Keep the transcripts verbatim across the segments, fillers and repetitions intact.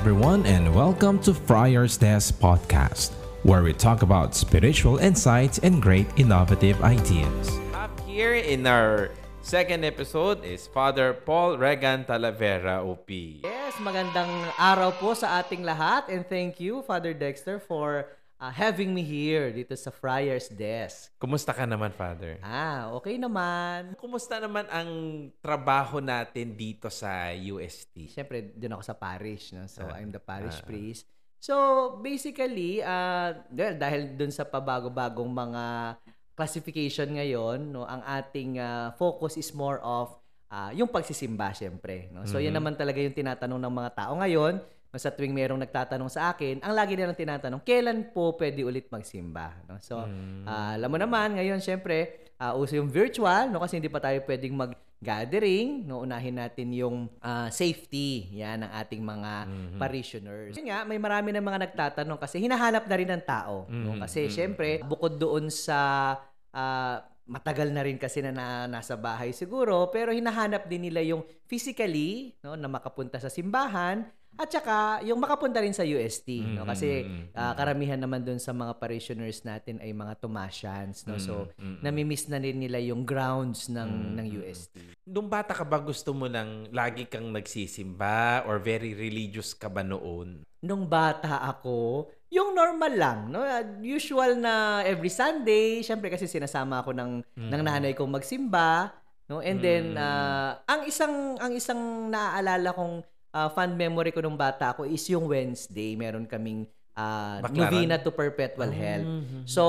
everyone, and welcome to Friar's Desk Podcast, where we talk about spiritual insights and great innovative ideas. Up here in our second episode is Father Paul Reagan Talavera, O P Yes, magandang araw po sa ating lahat, and thank you, Father Dexter, for Uh, having me here dito sa Friar's Desk. Kumusta ka naman, Father? Ah, okay naman. Kumusta naman ang trabaho natin dito sa U S T? Siyempre, doon ako sa parish, no? So, uh, I'm the parish uh, priest. So, basically, uh, dahil doon sa pabago-bagong mga classification ngayon, no, ang ating uh, focus is more of uh, yung pagsisimba, siyempre, no? So, mm-hmm. yan naman talaga yung tinatanong ng mga tao ngayon. Sa tuwing merong nagtatanong sa akin, ang lagi nilang tinatanong, kailan po pwede ulit magsimba? No? So, mm. uh, alam mo naman, ngayon syempre, uh, uso yung virtual, no? Kasi hindi pa tayo pwedeng mag-gathering. No? Unahin natin yung uh, safety, yan, ng ating mga mm-hmm. parishioners. Kasi nga, may marami ng mga nagtatanong kasi hinahanap na rin ng tao. Mm-hmm. No? Kasi mm-hmm. syempre, bukod doon sa uh, matagal na rin kasi na, na nasa bahay siguro, pero hinahanap din nila yung physically, no, na makapunta sa simbahan, at saka yung makapunta rin sa U S T, no? Kasi uh, karamihan naman doon sa mga parishioners natin ay mga Tomasians, no? So nami-miss na rin nila yung grounds ng ng U S T. Nung bata ka ba, gusto mo lang lagi kang nagsisimba, or very religious ka ba noon? Nung bata ako, yung normal lang, no? Usual na every Sunday, syempre kasi sinasama ako ng mm. ng nanay kong magsimba, no? And mm. then uh, ang isang ang isang naaalala kong Uh, fun memory ko nung bata ako is yung Wednesday, meron kaming uh, novena to perpetual health. Mm-hmm. So,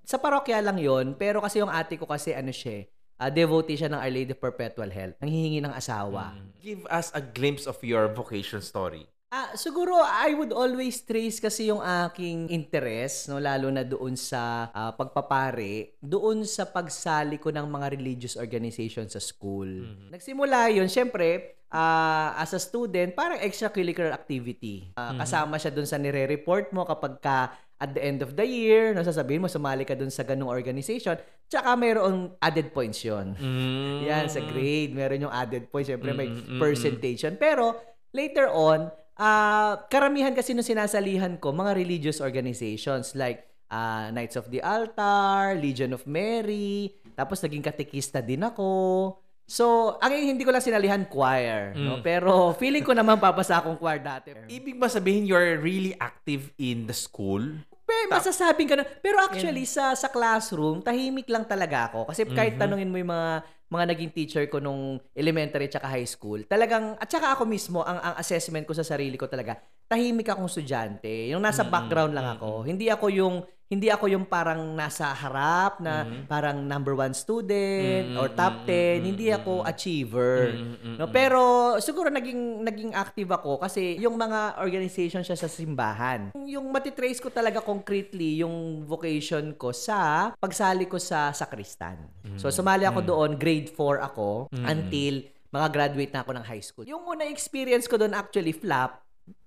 sa parokya lang yon, pero kasi yung ate ko kasi ano siya, uh, devotee siya ng Our Lady of Perpetual Health, nanghihingi ng asawa. Mm. Give us a glimpse of your vocation story. Uh, siguro, I would always trace kasi yung aking interest, no, lalo na doon sa uh, pagpapare, doon sa pagsali ko ng mga religious organizations sa school. Mm-hmm. Nagsimula yun, syempre, Uh, as a student, parang extracurricular activity. Uh, mm-hmm. Kasama siya dun sa nire-report mo kapag ka at the end of the year, no, sasabihin mo, sumali ka dun sa ganung organization. Tsaka mayroong added points yun. Mm-hmm. Yan, sa grade, meron yung added points. Siyempre, may mm-hmm. percentage yun. Pero, later on, uh, karamihan kasi nung sinasalihan ko, mga religious organizations like uh, Knights of the Altar, Legion of Mary, tapos naging katekista din ako. So, ang hindi ko lang sinalihan choir, mm. no? Pero feeling ko naman papasa akong choir dati. Ibig ba sabihin you're really active in the school? Pero masasabing ganun. Pero actually in... sa sa classroom, tahimik lang talaga ako kasi kahit mm-hmm. tanungin mo yung mga mga naging teacher ko nung elementary tsaka high school, talagang at saka ako mismo ang, ang assessment ko sa sarili ko talaga, tahimik akong estudyante. Yung nasa mm-hmm. background lang ako. Mm-hmm. Hindi ako yung Hindi ako yung parang nasa harap na mm-hmm. parang number one student mm-hmm. or top ten. Mm-hmm. Hindi ako achiever. Mm-hmm. No? Pero siguro naging, naging active ako kasi yung mga organization siya sa simbahan. Yung matitrace ko talaga concretely yung vocation ko sa pagsali ko sa sakristan. Mm-hmm. So sumali ako mm-hmm. doon, grade four ako mm-hmm. until makagraduate na ako ng high school. Yung una experience ko doon actually flap.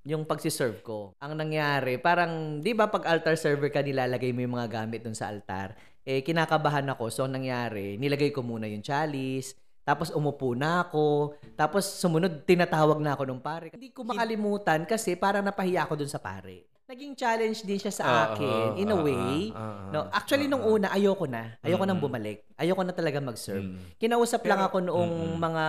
Yung pagsiserve ko. Ang nangyari, parang, di ba pag altar server ka, nilalagay mo yung mga gamit dun sa altar. Eh, kinakabahan ako. So, ang nangyari, nilagay ko muna yung chalice. Tapos, umupo na ako. Tapos, sumunod, tinatawag na ako ng pare. Hindi ko makalimutan kasi parang napahiya ako dun sa pare. Naging challenge din siya sa uh, akin, uh, in a way. Uh, uh, no, actually, uh, uh, nung una, ayoko na. Ayoko uh, nang bumalik. Ayoko na talaga mag-serve. Uh, Kinausap pero, lang ako noong uh, uh, mga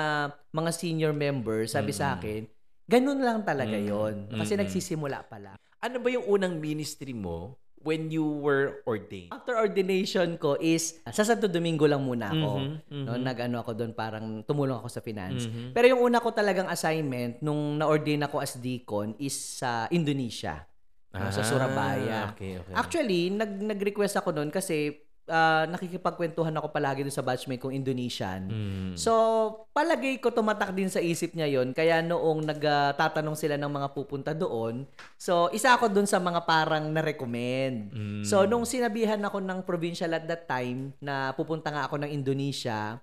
mga senior members. Sabi uh, uh, sa akin, ganun lang talaga mm-hmm. yon. Kasi mm-hmm. nagsisimula pa lang. Ano ba yung unang ministry mo when you were ordained? After ordination ko is, sa Santo Domingo lang muna ako. Mm-hmm. No, nag-ano ako doon, parang tumulong ako sa finance. Mm-hmm. Pero yung una ko talagang assignment nung na-ordain ako as deacon is sa Indonesia. Ah, no, sa Surabaya. Okay, okay. Actually, nag- nag-request ako noon kasi Uh, nakikipagkwentuhan ako palagi doon sa batchmate kong Indonesian. Mm. So, palagay ko tumatak din sa isip niya yon. Kaya noong nagtatanong sila ng mga pupunta doon, so, isa ako doon sa mga parang na-recommend. Mm. So, nung sinabihan ako ng provincial at that time na pupunta nga ako ng Indonesia,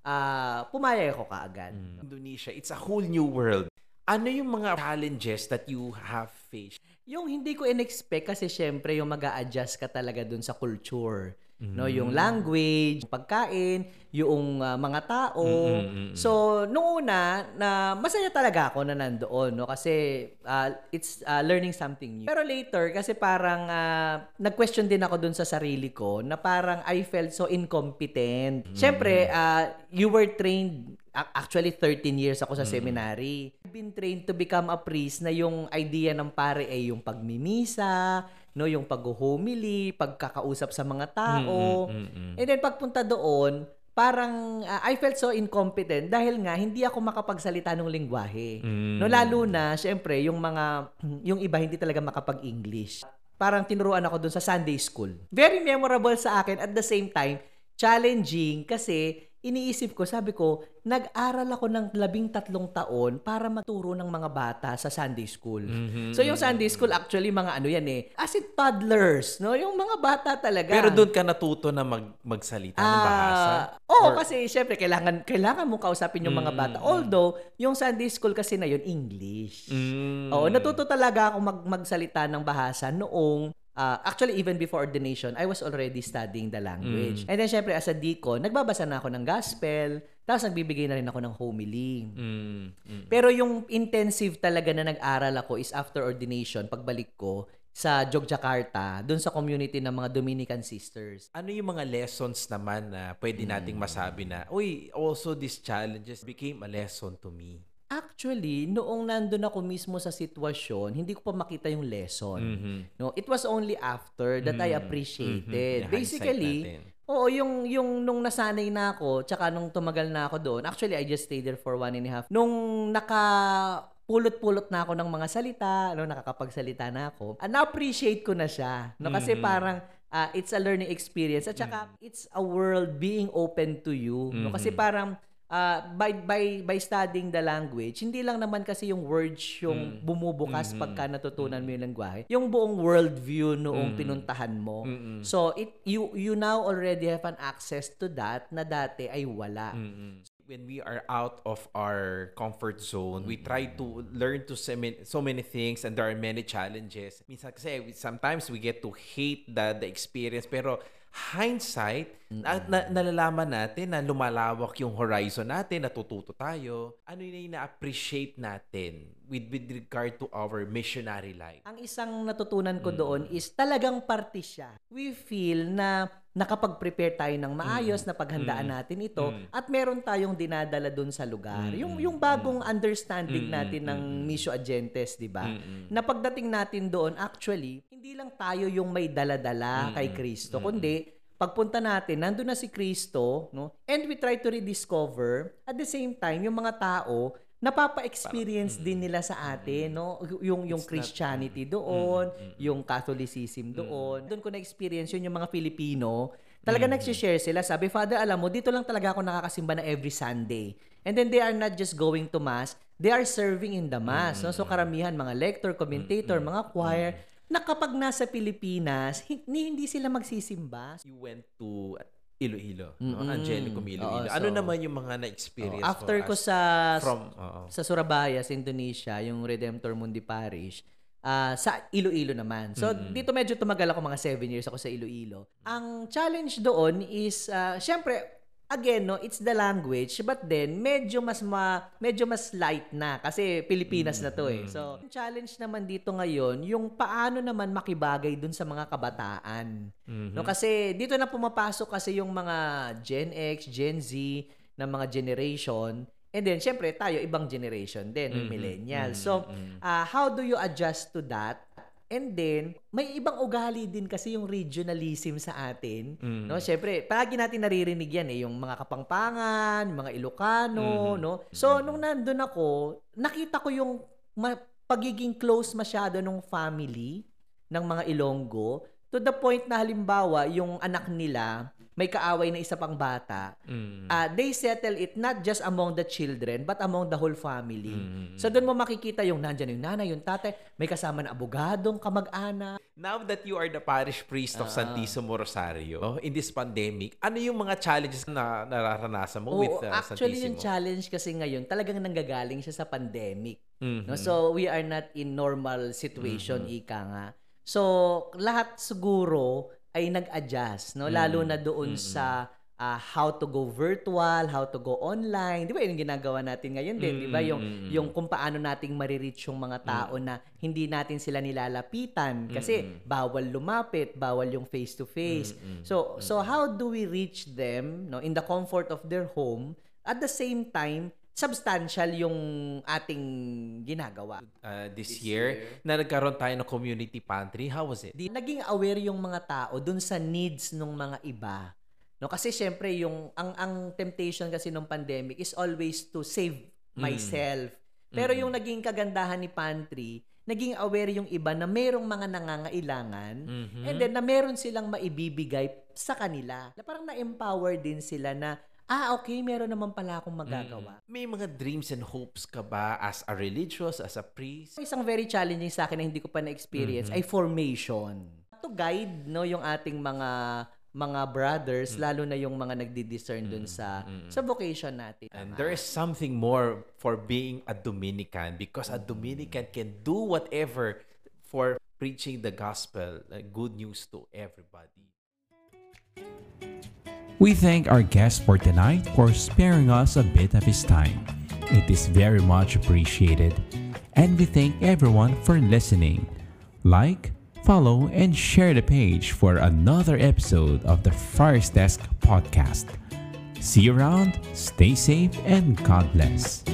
uh, pumayag ako kaagad. Mm. Indonesia, it's a whole new world. Ano yung mga challenges that you have faced? Yung hindi ko in-expect kasi syempre yung mag-a-adjust ka talaga doon sa culture. Mm. No, yung language, pagkain, yung uh, mga tao. Mm-mm-mm-mm. So, noong una, na masaya talaga ako na nandoon, no, kasi uh, it's uh, learning something new. Pero later, kasi parang uh, nag-question din ako dun sa sarili ko na parang I felt so incompetent. Mm. Siyempre, uh, you were trained, actually thirteen years ako sa mm. seminary. I've been trained to become a priest na yung idea ng pare ay yung pagmimisa, no, yung pag-homily, pagkakausap sa mga tao. Mm-mm, mm-mm. And then pagpunta doon, parang uh, I felt so incompetent dahil nga hindi ako makapagsalita ng lengguwahe. Mm. No, lalo na syempre yung mga yung iba hindi talaga makapag-English. Parang tinuruan ako doon sa Sunday school. Very memorable sa akin, at the same time challenging, kasi iniisip ko, sabi ko, nag-aral ako ng labing tatlong taon para maturo ng mga bata sa Sunday school. Mm-hmm. So yung Sunday school, actually, mga ano yan eh, as in toddlers, no? Yung mga bata talaga. Pero doon ka natuto na mag- magsalita uh, ng bahasa? Oo, or... kasi syempre, kailangan, kailangan mong kausapin yung mga mm-hmm. bata. Although, yung Sunday school kasi na yun, English. Mm-hmm. Oo, natuto talaga ako mag- magsalita ng bahasa noong... Uh, actually, even before ordination, I was already studying the language. Mm. And then, syempre, as a deacon, nagbabasa na ako ng gospel, tapos nagbibigay na rin ako ng homily. Mm. Mm. Pero yung intensive talaga na nag-aral ako is after ordination, pagbalik ko sa Yogyakarta, dun sa community ng mga Dominican sisters. Ano yung mga lessons naman na pwede mm. nating masabi na, uy, also these challenges became a lesson to me? Actually, noong nandun ako mismo sa sitwasyon, hindi ko pa makita yung lesson. Mm-hmm. No, it was only after that mm-hmm. I appreciated. Mm-hmm. Basically, oo, yung yung nung nasanay na ako, tsaka nung tumagal na ako doon. Actually, I just stayed there for one and a half. Nung naka pulot-pulot na ako ng mga salita, no, nakakapagsalita na ako, uh, na-appreciate ko na siya. No, kasi mm-hmm. parang uh, it's a learning experience at tsaka mm-hmm. it's a world being open to you. Mm-hmm. No, kasi parang Uh, by by by studying the language, hindi lang naman kasi yung words yung mm. bumubukas mm-hmm. pagka natutunan mo yung lengguwahe, yung buong worldview noong mm. pinuntahan mo. Mm-hmm. So it you you now already have an access to that na dati ay wala. Mm-hmm. When we are out of our comfort zone, mm-hmm. we try to learn to so many things, and there are many challenges. Minsan kasi sometimes we get to hate the the experience, pero hindsight, at na, nalalaman natin na lumalawak yung horizon natin, natututo tayo. Ano yung na-appreciate natin with, with regard to our missionary life? Ang isang natutunan ko mm. doon is talagang parte siya. We feel na nakapag-prepare tayo ng maayos, mm. napaghandaan mm. natin ito, mm. at meron tayong dinadala doon sa lugar. Mm. Yung, yung bagong mm. understanding mm. natin ng Missio Agentes, di ba? Mm. Na pagdating natin doon, actually, hindi lang tayo yung may daladala mm. kay Kristo, mm. kundi pagpunta natin, nandun na si Kristo, no? And we try to rediscover, at the same time, yung mga tao, napapa-experience Parang, din nila sa atin, no? Yung, yung Christianity not, doon, mm, mm, yung Catholicism mm, doon. Doon ko na-experience yun, yung mga Filipino. Talaga mm, nagsishare sila. Sabi, Father, alam mo, dito lang talaga ako nakakasimba na every Sunday. And then they are not just going to Mass, they are serving in the Mass. Mm, no? So karamihan, mga lector, commentator, mm, mga choir, mm, na kapag nasa Pilipinas, hindi sila magsisimba. You went to Iloilo, no? Angelicum Iloilo. Oo, ano so, naman yung mga na-experience oh, after ko? After ko sa from, oh, oh. sa Surabaya, sa Indonesia, yung Redemptor Mundi Parish, uh, sa Iloilo naman. So mm-hmm. dito medyo tumagal ako, mga seven years ako sa Iloilo. Ang challenge doon is, uh, syempre, again, no, it's the language, but then medyo mas ma, medyo mas light na kasi Pilipinas na to eh. So, yung challenge naman dito ngayon, yung paano naman makibagay dun sa mga kabataan. Mm-hmm. No, kasi dito na pumapasok kasi yung mga Gen X, Gen Z na mga generation. And then syempre tayo ibang generation din, mm-hmm. millennials. So, uh, how do you adjust to that? And then, may ibang ugali din kasi yung regionalism sa atin. Mm. No, syempre, palagi natin naririnig yan eh, yung mga Kapampangan, mga Ilocano, mm. no. So nung nandun ako, nakita ko yung ma- pagiging close masyado ng family ng mga Ilonggo, to the point na halimbawa yung anak nila may kaaway na isa pang bata, mm. uh, they settle it not just among the children but among the whole family. Mm. So doon mo makikita yung nandyan yung nanay, yung tatay, may kasama na abogadong kamag-anak. Now that you are the parish priest of uh, Santisimo Rosario, in this pandemic, ano yung mga challenges na nararanasan mo oh, with uh, actually, Santisimo? Actually, yung challenge kasi ngayon talagang nanggagaling siya sa pandemic. Mm-hmm. No? So we are not in normal situation, mm-hmm. ika nga. So lahat siguro ay nag-adjust, no? Lalo mm. na doon mm-hmm. sa uh, how to go virtual, how to go online. Di ba yung ginagawa natin ngayon din? Mm-hmm. Di ba yung, yung kung paano nating marireach yung mga tao mm-hmm. na hindi natin sila nilalapitan kasi mm-hmm. bawal lumapit, bawal yung face-to-face. Mm-hmm. So, so how do we reach them, no, in the comfort of their home at the same time substantial yung ating ginagawa? Uh, this, this year, year, na nagkaroon tayo ng community pantry, how was it? Naging aware yung mga tao dun sa needs ng mga iba. No, kasi syempre yung ang ang temptation kasi ng pandemic is always to save myself. Mm. Pero mm. yung naging kagandahan ni pantry, naging aware yung iba na merong mga nangangailangan mm-hmm. and then na meron silang maibibigay sa kanila. Na parang na-empower din sila na ah, okay, meron naman pala akong magagawa. Mm. May mga dreams and hopes ka ba as a religious, as a priest? Isang very challenging sa akin na hindi ko pa na-experience mm-hmm. ay formation. To guide, no, yung ating mga mga brothers, mm-hmm. lalo na yung mga nagdi-discern mm-hmm. dun sa, mm-hmm. sa vocation natin. And there is something more for being a Dominican because a Dominican can do whatever for preaching the gospel, like good news to everybody. We thank our guest for tonight for sparing us a bit of his time. It is very much appreciated. And we thank everyone for listening. Like, follow, and share the page for another episode of the Friar's Desk Podcast. See you around, stay safe, and God bless.